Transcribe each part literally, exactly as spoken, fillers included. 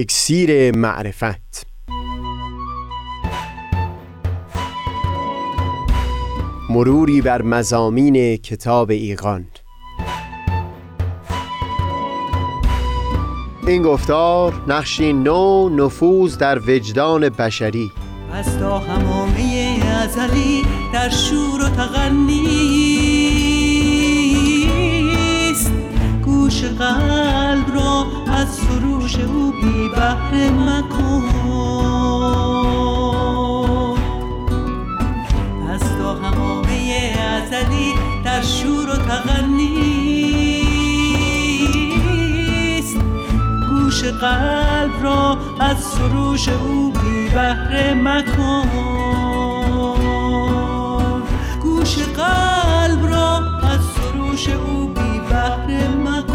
اکسیر معرفت. مروری بر مضامین کتاب ایقان. این گفتار نقشی نو نفوذ در وجدان بشری از تا همامه ازلی در شور و تغنیست، گوش قلب را از سروش او بی بحر مکن. از تا همامه ازلی در شور و تغنیست، قلب را از سروش او بی بهره مکن، گوش قلب را از سروش او بی بهره مکن.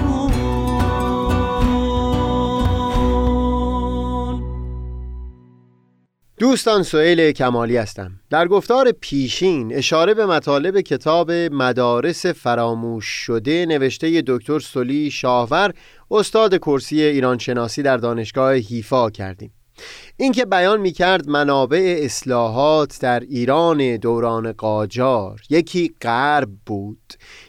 دوستان، سهیل کمالی هستم. در گفتار پیشین اشاره به مطالب کتاب مدارس فراموش شده نوشته دکتر سلی شاهور، استاد کرسی ایران شناسی در دانشگاه حیفا کردیم. این که بیان می کرد منابع اصلاحات در ایران دوران قاجار یکی غرب بود،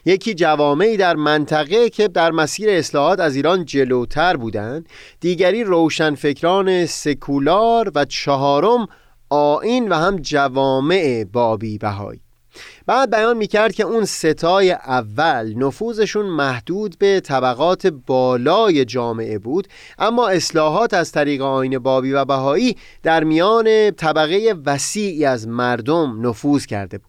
یکی جوامعی در منطقه که در مسیر اصلاحات از ایران جلوتر بودند، دیگری روشنفکران سکولار و چهارم آیین و هم جوامع بابی بهایی. بعد بیان میکرد که اون ستای اول نفوذشون محدود به طبقات بالای جامعه بود، اما اصلاحات از طریق آیین بابی و بهایی در میان طبقه وسیعی از مردم نفوذ کرده بود.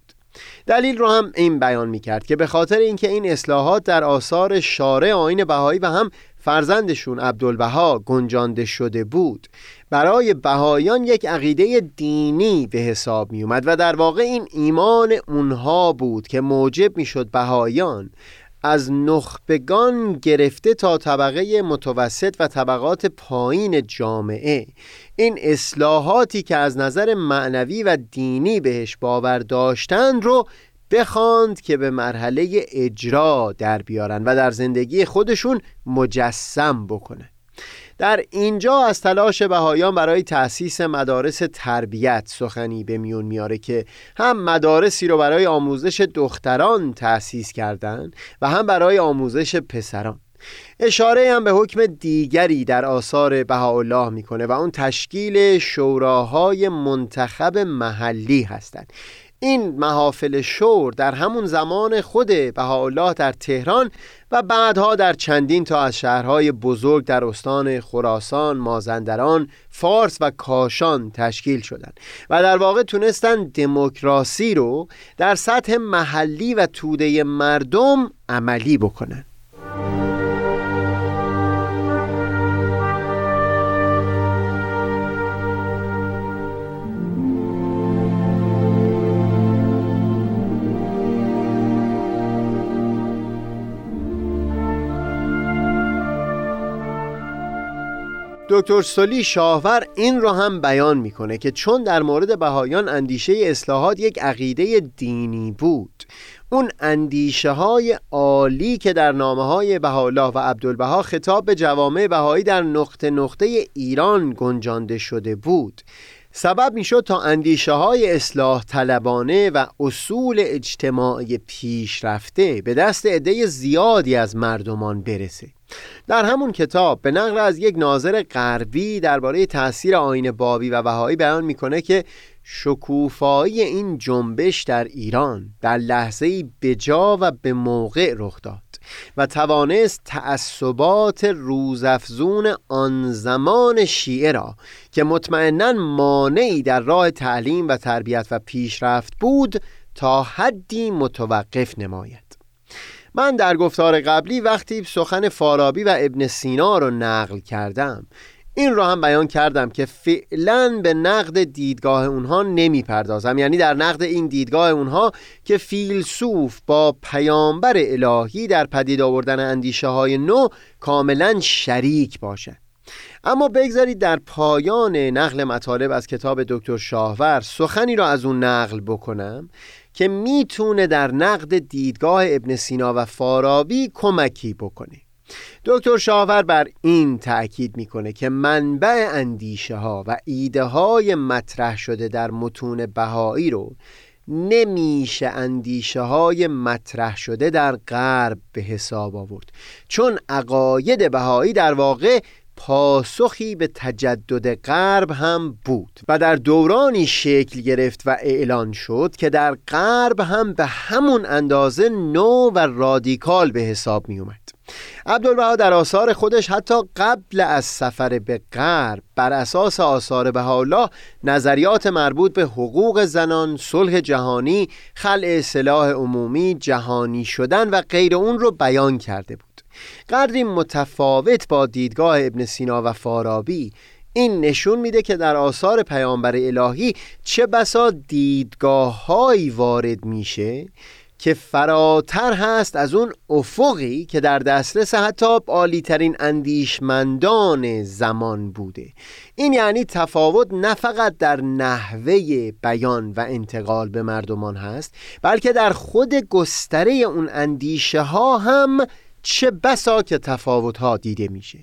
دلیل رو هم این بیان میکرد که به خاطر اینکه این اصلاحات در آثار شارع آیین بهایی و هم فرزندشون عبدالبها گنجانده شده بود، برای بهایان یک عقیده دینی به حساب می اومد و در واقع این ایمان اونها بود که موجب می شد بهایان از نخبگان گرفته تا طبقه متوسط و طبقات پایین جامعه این اصلاحاتی که از نظر معنوی و دینی بهش باور داشتند رو بخواند که به مرحله اجرا در بیارن و در زندگی خودشون مجسم بکنه. در اینجا از تلاش بهایان برای تأسیس مدارس تربیت سخنی به میون میاره که هم مدارسی رو برای آموزش دختران تأسیس کردن و هم برای آموزش پسران. اشاره هم به حکم دیگری در آثار بهاءالله میکنه و اون تشکیل شوراهای منتخب محلی هستند. این محافل شور در همون زمان خود بهاءالله در تهران و بعدها در چندین تا از شهرهای بزرگ در استان خراسان، مازندران، فارس و کاشان تشکیل شدند و در واقع تونستن دموکراسی رو در سطح محلی و توده مردم عملی بکنن. دکتر سلی شاهور این رو هم بیان میکنه که چون در مورد بهایان اندیشه اصلاحات یک عقیده دینی بود، اون اندیشه های عالی که در نامه های بهاءالله و عبدالبها خطاب به جوامع بهایی در نقطه نقطه ایران گنجانده شده بود، سبب میشد تا اندیشه های اصلاح طلبانه و اصول اجتماعی پیشرفته به دست عده زیادی از مردمان برسه. در همون کتاب به نقل از یک ناظر غربی درباره تأثیر آیین بابی و بهایی بیان میکنه که شکوفایی این جنبش در ایران در لحظه‌ای بجا و به موقع رخ داد و توانست تعصبات روزافزون آن زمان شیعه را که مطمئناً مانعی در راه تعلیم و تربیت و پیشرفت بود تا حدی متوقف نماید. من در گفتار قبلی وقتی سخن فارابی و ابن سینا رو نقل کردم، این رو هم بیان کردم که فعلا به نقد دیدگاه اونها نمی پردازم، یعنی در نقد این دیدگاه اونها که فیلسوف با پیامبر الهی در پدید آوردن اندیشه های نو کاملا شریک باشه. اما بگذارید در پایان نقل مطالب از کتاب دکتر شاهور سخنی را از اون نقل بکنم که میتونه در نقد دیدگاه ابن سینا و فارابی کمکی بکنه. دکتر شاور بر این تأکید میکنه که منبع اندیشه ها و ایده های مطرح شده در متون بهایی رو نمیشه اندیشه های مطرح شده در غرب به حساب آورد، چون عقاید بهایی در واقع پاسخی به تجدد غرب هم بود و در دورانی شکل گرفت و اعلان شد که در غرب هم به همون اندازه نو و رادیکال به حساب می اومد. عبدالبها در آثار خودش حتی قبل از سفر به غرب بر اساس آثار بهاءالله نظریات مربوط به حقوق زنان، صلح جهانی، خلع سلاح عمومی، جهانی شدن و غیر اون رو بیان کرده بود. قدری متفاوت با دیدگاه ابن سینا و فارابی، این نشون میده که در آثار پیامبر الهی چه بسا دیدگاه‌هایی وارد میشه که فراتر هست از اون افقی که در دسترس حتی عالی‌ترین اندیشمندان زمان بوده. این یعنی تفاوت نه فقط در نحوه بیان و انتقال به مردمان هست، بلکه در خود گستره اون اندیشه ها هم چه بسا که تفاوت‌ها دیده میشه.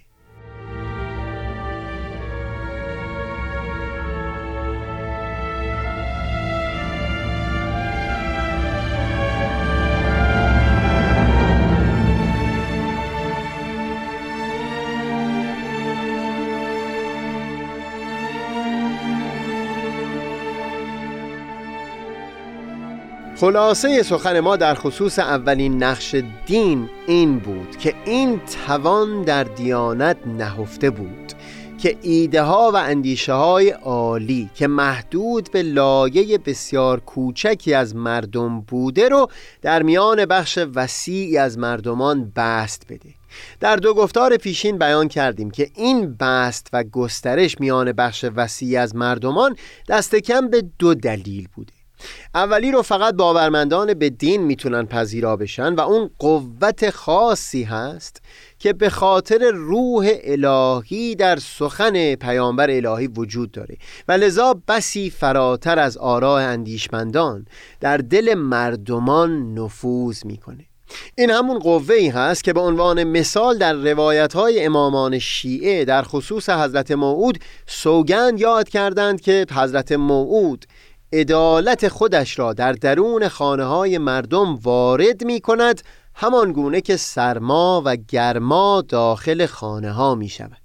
خلاصه سخن ما در خصوص اولین نقش دین این بود که این توان در دیانت نهفته بود که ایده ها و اندیشه های عالی که محدود به لایه بسیار کوچکی از مردم بوده رو در میان بخش وسیعی از مردمان بست بده. در دو گفتار پیشین بیان کردیم که این بست و گسترش میان بخش وسیعی از مردمان دست کم به دو دلیل بوده. اولی رو فقط باورمندان به دین میتونن پذیرا بشن و اون قوت خاصی هست که به خاطر روح الهی در سخن پیامبر الهی وجود داره و لذا بسی فراتر از آراء اندیشمندان در دل مردمان نفوذ میکنه. این همون قوه‌ای هست که به عنوان مثال در روایت‌های امامان شیعه در خصوص حضرت موعود سوگند یاد کردند که حضرت موعود عدالت خودش را در درون خانه‌های مردم وارد می‌کند، همان گونه که سرما و گرما داخل خانه‌ها می‌شود.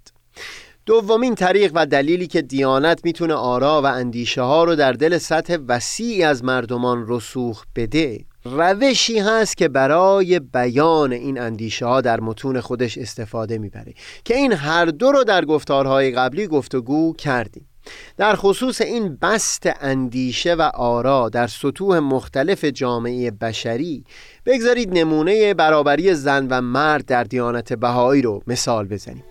دومین طریق و دلیلی که دیانت می‌تونه آرا و اندیشه ها رو در دل سطح وسیعی از مردمان رسوخ بده، روشی هست که برای بیان این اندیشه ها در متون خودش استفاده می‌بره که این هر دو رو در گفتارهای قبلی گفتگو کردیم. در خصوص این بست اندیشه و آرا در سطوح مختلف جامعه بشری بگذارید نمونه برابری زن و مرد در دیانت بهایی رو مثال بزنیم.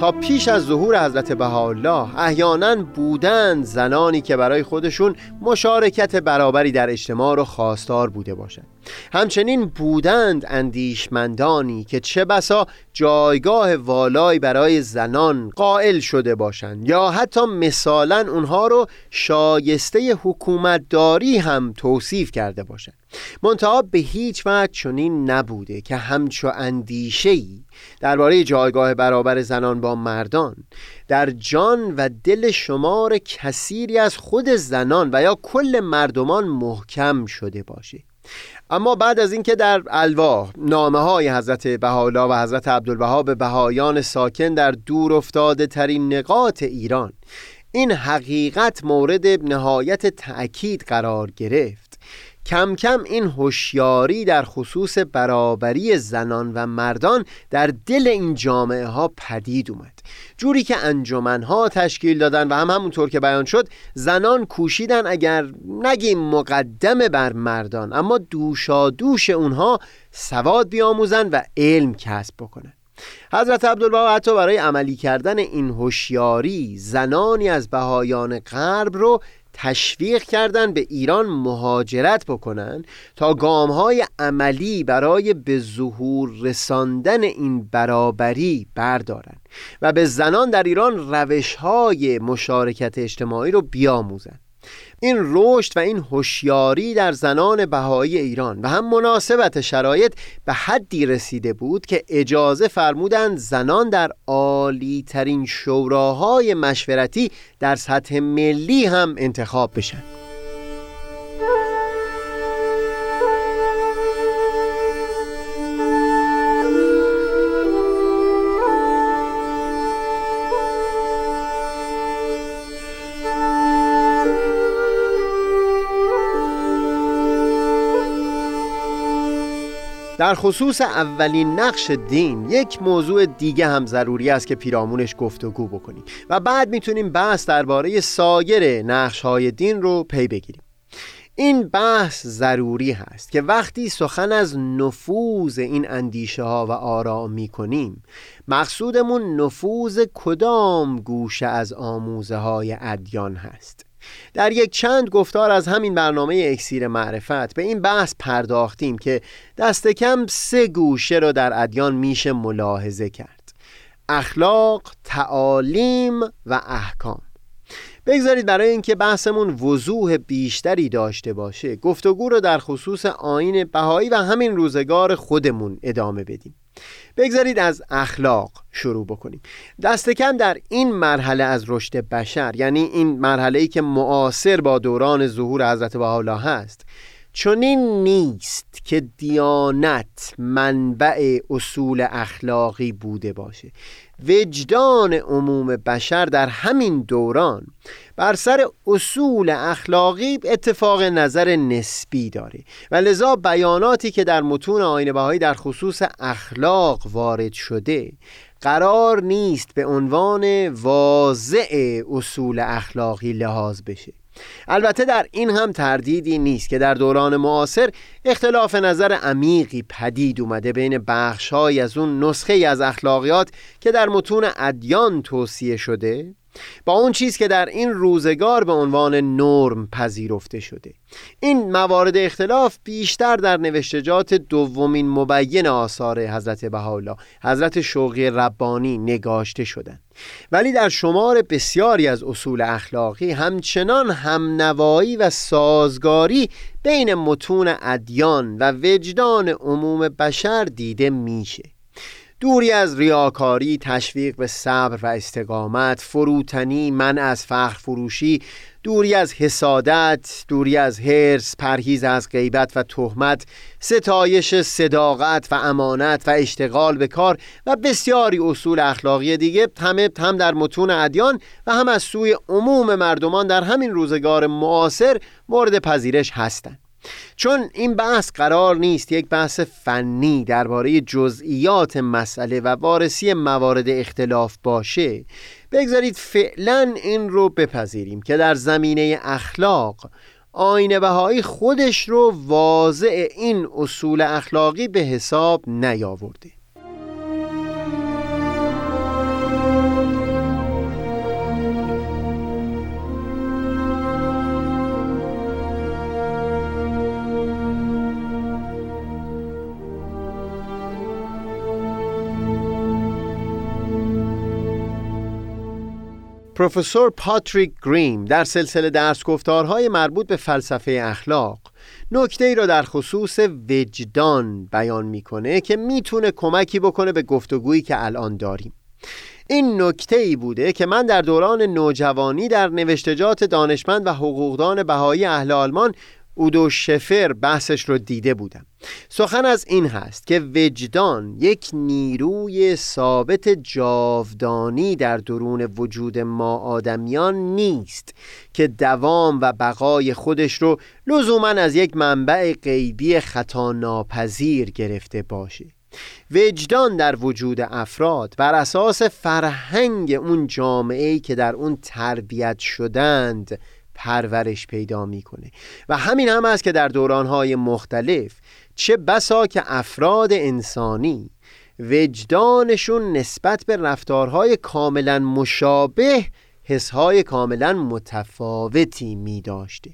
تا پیش از ظهور حضرت بهاءالله احیانا بودند زنانی که برای خودشون مشارکت برابری در اجتماع رو خواستار بوده باشند. همچنین بودند اندیشمندانی که چه بسا جایگاه والایی برای زنان قائل شده باشند یا حتی مثالاً اونها رو شایسته حکومتداری هم توصیف کرده باشند. منتها به هیچ وجه چنین نبوده که همچو اندیشه‌ای درباره جایگاه برابر زنان با مردان در جان و دل شمار کثیری از خود زنان و یا کل مردمان محکم شده باشه. اما بعد از اینکه در الواح نامه‌های حضرت بهاءالله و حضرت عبدالبها به بهایان ساکن در دور افتاده ترین نقاط ایران این حقیقت مورد نهایت تأکید قرار گرفت، کم کم این هوشیاری در خصوص برابری زنان و مردان در دل این جامعه ها پدید اومد، جوری که انجمن ها تشکیل دادن و هم همونطور که بیان شد زنان کوشیدن اگر نگیم مقدمه بر مردان اما دوشادوش اونها سواد بیاموزن و علم کسب بکنن. حضرت عبدالبها حتی برای عملی کردن این هوشیاری زنانی از بهایان غرب رو تشویق کردن به ایران مهاجرت بکنن تا گام‌های عملی برای به ظهور رساندن این برابری بردارن و به زنان در ایران روش‌های مشارکت اجتماعی رو بیاموزن. این رشد و این هوشیاری در زنان بهایی ایران و هم مناسبت شرایط به حدی رسیده بود که اجازه فرمودند زنان در عالی ترین شوراهای مشورتی در سطح ملی هم انتخاب بشن. در خصوص اولین نقش دین یک موضوع دیگه هم ضروری است که پیرامونش گفتگو بکنیم و بعد میتونیم بحث درباره سایر نقش‌های دین رو پی بگیریم. این بحث ضروری هست که وقتی سخن از نفوذ این اندیشه ها و آرا میکنیم مقصودمون نفوذ کدام گوشه از آموزه های ادیان هست. در یک چند گفتار از همین برنامه اکسیر معرفت به این بحث پرداختیم که دست کم سه گوشه رو در ادیان میشه ملاحظه کرد: اخلاق، تعالیم و احکام. بگذارید برای اینکه بحثمون وضوح بیشتری داشته باشه گفتگو رو در خصوص آیین بهایی و همین روزگار خودمون ادامه بدیم. بگذارید از اخلاق شروع بکنیم. دست کم در این مرحله از رشد بشر، یعنی این مرحله‌ای که معاصر با دوران ظهور حضرت بهاءالله هست، چنین نیست که دیانت منبع اصول اخلاقی بوده باشه. وجدان عموم بشر در همین دوران بر سر اصول اخلاقی اتفاق نظر نسبی داره و لذا بیاناتی که در متون آیین بهایی در خصوص اخلاق وارد شده قرار نیست به عنوان واضع اصول اخلاقی لحاظ بشه. البته در این هم تردیدی نیست که در دوران معاصر اختلاف نظر عمیقی پدید اومده بین بخش‌های از اون نسخه از اخلاقیات که در متون ادیان توصیه شده با اون چیز که در این روزگار به عنوان نرم پذیرفته شده. این موارد اختلاف بیشتر در نوشتجات دومین مبین آثار حضرت بهاءالله، حضرت شوقی ربانی نگاشته شدند، ولی در شمار بسیاری از اصول اخلاقی همچنان همنوایی و سازگاری بین متون ادیان و وجدان عموم بشر دیده میشه. دوری از ریاکاری، تشویق به صبر و استقامت، فروتنی، منع از فخر فروشی، دوری از حسادت، دوری از حرص، پرهیز از غیبت و تهمت، ستایش صداقت و امانت و اشتغال به کار و بسیاری اصول اخلاقی دیگه همه هم در متون ادیان و هم از سوی عموم مردمان در همین روزگار معاصر مورد پذیرش هستند. چون این بحث قرار نیست یک بحث فنی درباره جزئیات مسئله و وارسی موارد اختلاف باشه، بگذارید فعلا این رو بپذیریم که در زمینه اخلاق آیین بهایی خودش رو واضع این اصول اخلاقی به حساب نیاورده. پروفسور پاتریک گریم در سلسله درس گفتارهای مربوط به فلسفه اخلاق نکته‌ای را در خصوص وجدان بیان می‌کنه که می‌تونه کمکی بکنه به گفتگویی که الان داریم. این نکته‌ای بوده که من در دوران نوجوانی در نوشتجات دانشمند و حقوقدان بهایی اهل آلمان اودو شفر بحثش رو دیده بودم. سخن از این هست که وجدان یک نیروی ثابت جاودانی در درون وجود ما آدمیان نیست که دوام و بقای خودش رو لزوما از یک منبع غیبی خطا ناپذیر گرفته باشه. وجدان در وجود افراد بر اساس فرهنگ اون جامعه‌ای که در اون تربیت شدند پرورش پیدا میکنه و همین هم است که در دورانهای مختلف چه بسا که افراد انسانی وجدانشون نسبت به رفتارهای کاملا مشابه حسهای کاملا متفاوتی می داشته.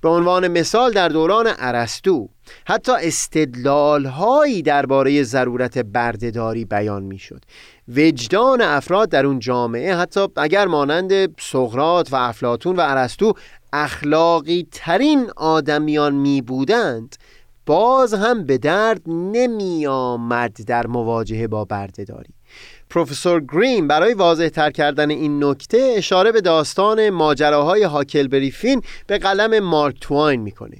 به عنوان مثال در دوران ارسطو حتی استدلال‌هایی درباره ضرورت بردهداری بیان می‌شد. وجدان افراد در اون جامعه حتی اگر مانند سقراط و افلاطون و ارسطو اخلاقی ترین آدمیان می بودند، باز هم به درد نمی آمد در مواجهه با بردهداری. پروفسور گرین برای واضح تر کردن این نکته اشاره به داستان ماجراهای هاکلبری فین به قلم مارک توین میکنه.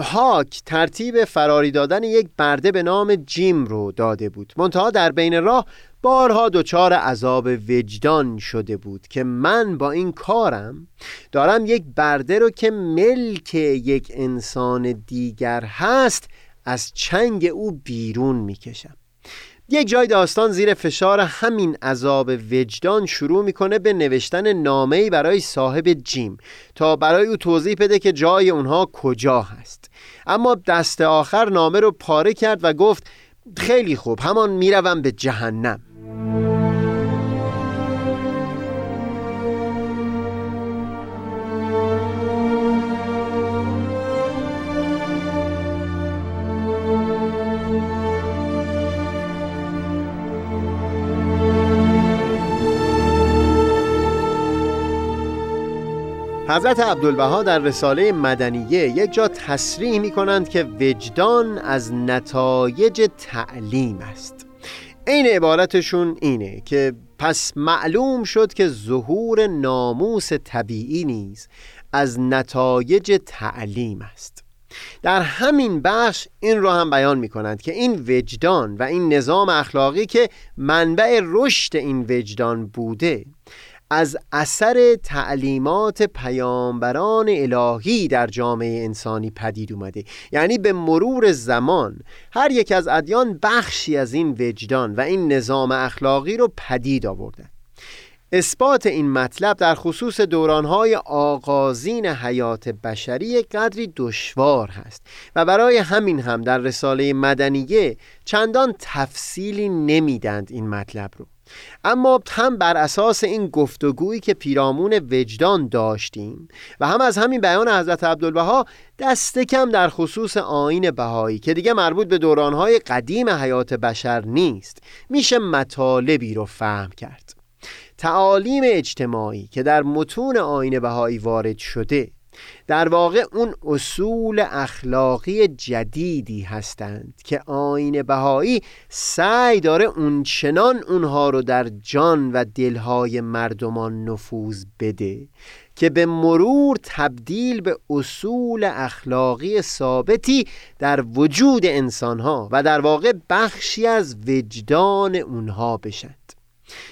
هاک ترتیب فراری دادن یک برده به نام جیم رو داده بود، منتها در بین راه بارها دچار عذاب وجدان شده بود که من با این کارم دارم یک برده رو که ملک یک انسان دیگر هست از چنگ او بیرون میکشم. یک جای داستان زیر فشار همین عذاب وجدان شروع میکنه به نوشتن نامه‌ای برای صاحب جیم تا برای او توضیح بده که جای اونها کجا هست، اما دست آخر نامه رو پاره کرد و گفت خیلی خوب، همان میروم به جهنم. حضرت عبدالبها در رساله مدنیه یک جا تصریح می کنند که وجدان از نتایج تعلیم است. این عبارتشون اینه که پس معلوم شد که ظهور ناموس طبیعی نیز از نتایج تعلیم است. در همین بخش این رو هم بیان می کنند که این وجدان و این نظام اخلاقی که منبع رشد این وجدان بوده، از اثر تعلیمات پیامبران الهی در جامعه انسانی پدید اومده. یعنی به مرور زمان هر یک از ادیان بخشی از این وجدان و این نظام اخلاقی رو پدید آوردن. اثبات این مطلب در خصوص دورانهای آغازین حیات بشری قدری دشوار هست و برای همین هم در رساله مدنیه چندان تفصیلی نمیدند این مطلب رو. اما هم بر اساس این گفتگویی که پیرامون وجدان داشتیم و هم از همین بیان حضرت عبدالبها دست کم در خصوص آیین بهایی که دیگه مربوط به دورانهای قدیم حیات بشر نیست، میشه مطالبی رو فهم کرد. تعالیم اجتماعی که در متون آیین بهایی وارد شده در واقع اون اصول اخلاقی جدیدی هستند که آیین بهایی سعی داره اونچنان اونها رو در جان و دلهای مردمان نفوذ بده که به مرور تبدیل به اصول اخلاقی ثابتی در وجود انسانها و در واقع بخشی از وجدان اونها بشن.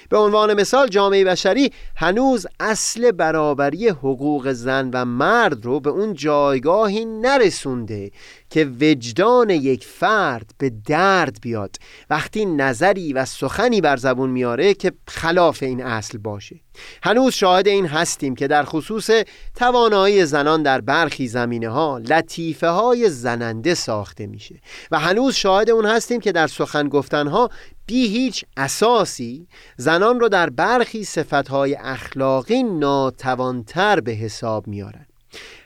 به عنوان مثال جامعه بشری هنوز اصل برابری حقوق زن و مرد رو به اون جایگاهی نرسونده که وجدان یک فرد به درد بیاد وقتی نظری و سخنی بر زبون میاره که خلاف این اصل باشه. هنوز شاهد این هستیم که در خصوص توانایی زنان در برخی زمینه‌ها لطیفه های زننده ساخته میشه و هنوز شاهد اون هستیم که در سخن گفتنها بی هیچ اساسی زنان رو در برخی صفتهای اخلاقی ناتوانتر به حساب میارن.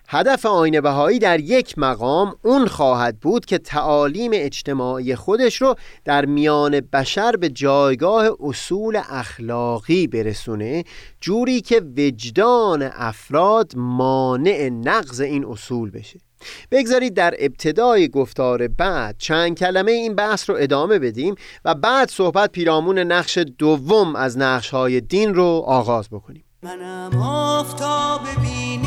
هدف آیین بهایی در یک مقام اون خواهد بود که تعالیم اجتماعی خودش رو در میان بشر به جایگاه اصول اخلاقی برسونه، جوری که وجدان افراد مانع نقض این اصول بشه. بگذارید در ابتدای گفتار بعد چند کلمه این بحث رو ادامه بدیم و بعد صحبت پیرامون نقش دوم از نقش‌های دین رو آغاز بکنیم. منم آفتاب ببین